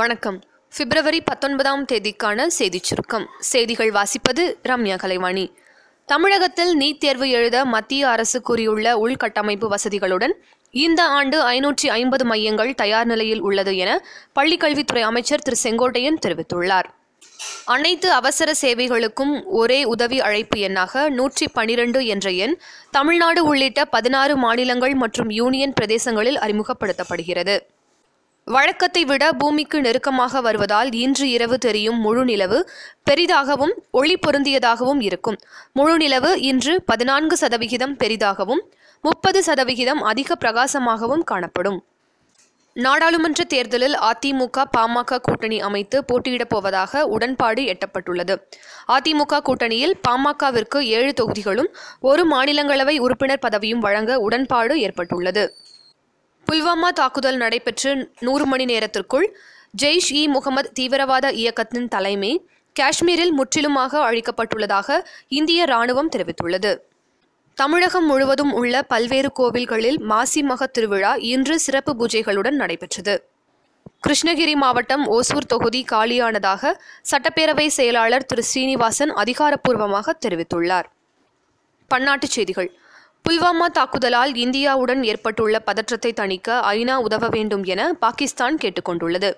வணக்கம். பிப்ரவரி 19ஆம் தேதிக்கான செய்திச் சுருக்கம். செய்திகள் வாசிப்பது ரம்யா கலைவாணி. தமிழகத்தில் நீட் தேர்வு எழுத மத்திய அரசு கூறியுள்ள உள்கட்டமைப்பு வசதிகளுடன் இந்த ஆண்டு 550 மையங்கள் தயார் நிலையில் உள்ளது என பள்ளிக்கல்வித்துறை அமைச்சர் திரு செங்கோட்டையன் தெரிவித்துள்ளார். அனைத்து அவசர சேவைகளுக்கும் ஒரே உதவி அழைப்பு எண்ணாக 112 என்ற எண் தமிழ்நாடு உள்ளிட்ட 16 மாநிலங்கள் மற்றும் யூனியன் பிரதேசங்களில் அறிமுகப்படுத்தப்படுகிறது. வழக்கத்தை விட பூமிக்கு நெருக்கமாக வருவதால் இன்று இரவு தெரியும் முழு நிலவு பெரிதாகவும் ஒளி பொருந்தியதாகவும் இருக்கும். முழு நிலவு இன்று 14% பெரிதாகவும் 30% அதிக பிரகாசமாகவும் காணப்படும். நாடாளுமன்ற தேர்தலில் அதிமுக பாமக கூட்டணி அமைத்து போட்டியிடப் போவதாக உடன்பாடு எட்டப்பட்டுள்ளது. அதிமுக கூட்டணியில் பாமகவிற்கு 7 தொகுதிகளும் 1 மாநிலங்களவை உறுப்பினர் பதவியும் வழங்க உடன்பாடு ஏற்பட்டுள்ளது. புல்வாமா தாக்குதல் நடைபெற்று 100 மணி நேரத்திற்குள் ஜெய்ஷ் இ முகமது தீவிரவாத இயக்கத்தின் தலைமை காஷ்மீரில் முற்றிலுமாக அழிக்கப்பட்டுள்ளதாக இந்திய இராணுவம் தெரிவித்துள்ளது. தமிழகம் முழுவதும் உள்ள பல்வேறு கோவில்களில் மாசி மக திருவிழா இன்று சிறப்பு பூஜைகளுடன் நடைபெற்றது. கிருஷ்ணகிரி மாவட்டம் ஓசூர் தொகுதி காலியானதாக சட்டப்பேரவை செயலாளர் திரு ஸ்ரீனிவாசன் அதிகாரப்பூர்வமாக தெரிவித்துள்ளார். பன்னாட்டுச் செய்திகள். புல்வாமா தாக்குதலால் இந்தியாவுடன் ஏற்பட்டுள்ள பதற்றத்தை தணிக்க ஐநா உதவ வேண்டும் என பாகிஸ்தான் கேட்டுக்கொண்டுள்ளது.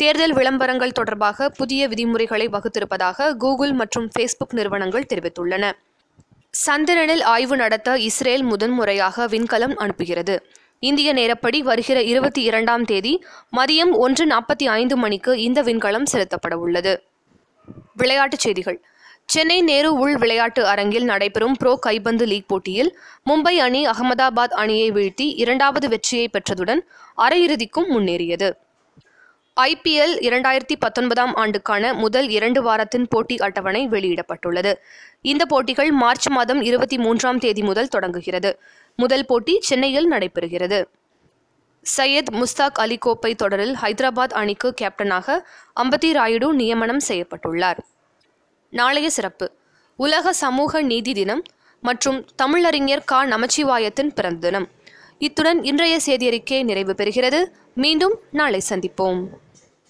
தேர்தல் விளம்பரங்கள் தொடர்பாக புதிய விதிமுறைகளை வகுத்திருப்பதாக கூகுள் மற்றும் ஃபேஸ்புக் நிறுவனங்கள் தெரிவித்துள்ளன. சந்திரனில் ஆய்வு நடத்த இஸ்ரேல் முதன்முறையாக விண்கலம் அனுப்புகிறது. இந்திய நேரப்படி வருகிற 22ஆம் தேதி மதியம் 1:45 மணிக்கு இந்த விண்கலம் செலுத்தப்பட உள்ளது. விளையாட்டுச் செய்திகள். சென்னை நேரு உள் விளையாட்டு அரங்கில் நடைபெறும் ப்ரோ கைபந்து லீக் போட்டியில் மும்பை அணி அகமதாபாத் அணியை வீழ்த்தி 2வது வெற்றியை பெற்றதுடன் அரையிறுதிக்கும் முன்னேறியது. IPL 2019ஆம் ஆண்டுக்கான முதல் 2 வாரத்தின் போட்டி அட்டவணை வெளியிடப்பட்டுள்ளது. இந்த போட்டிகள் மார்ச் மாதம் 23ஆம் தேதி முதல் தொடங்குகிறது. முதல் போட்டி சென்னையில் நடைபெறுகிறது. சையத் முஸ்தாக் அலிகோப்பை தொடரில் ஹைதராபாத் அணிக்கு கேப்டனாக அம்பதி ராயுடு நியமனம் செய்யப்பட்டுள்ளார். நாளைய சிறப்பு. உலக சமூக நீதி தினம் மற்றும் தமிழறிஞர் கா நமச்சிவாயத்தின் பிறந்த தினம். இத்துடன் இன்றைய செய்தியறிக்கை நிறைவு பெறுகிறது. மீண்டும் நாளை சந்திப்போம்.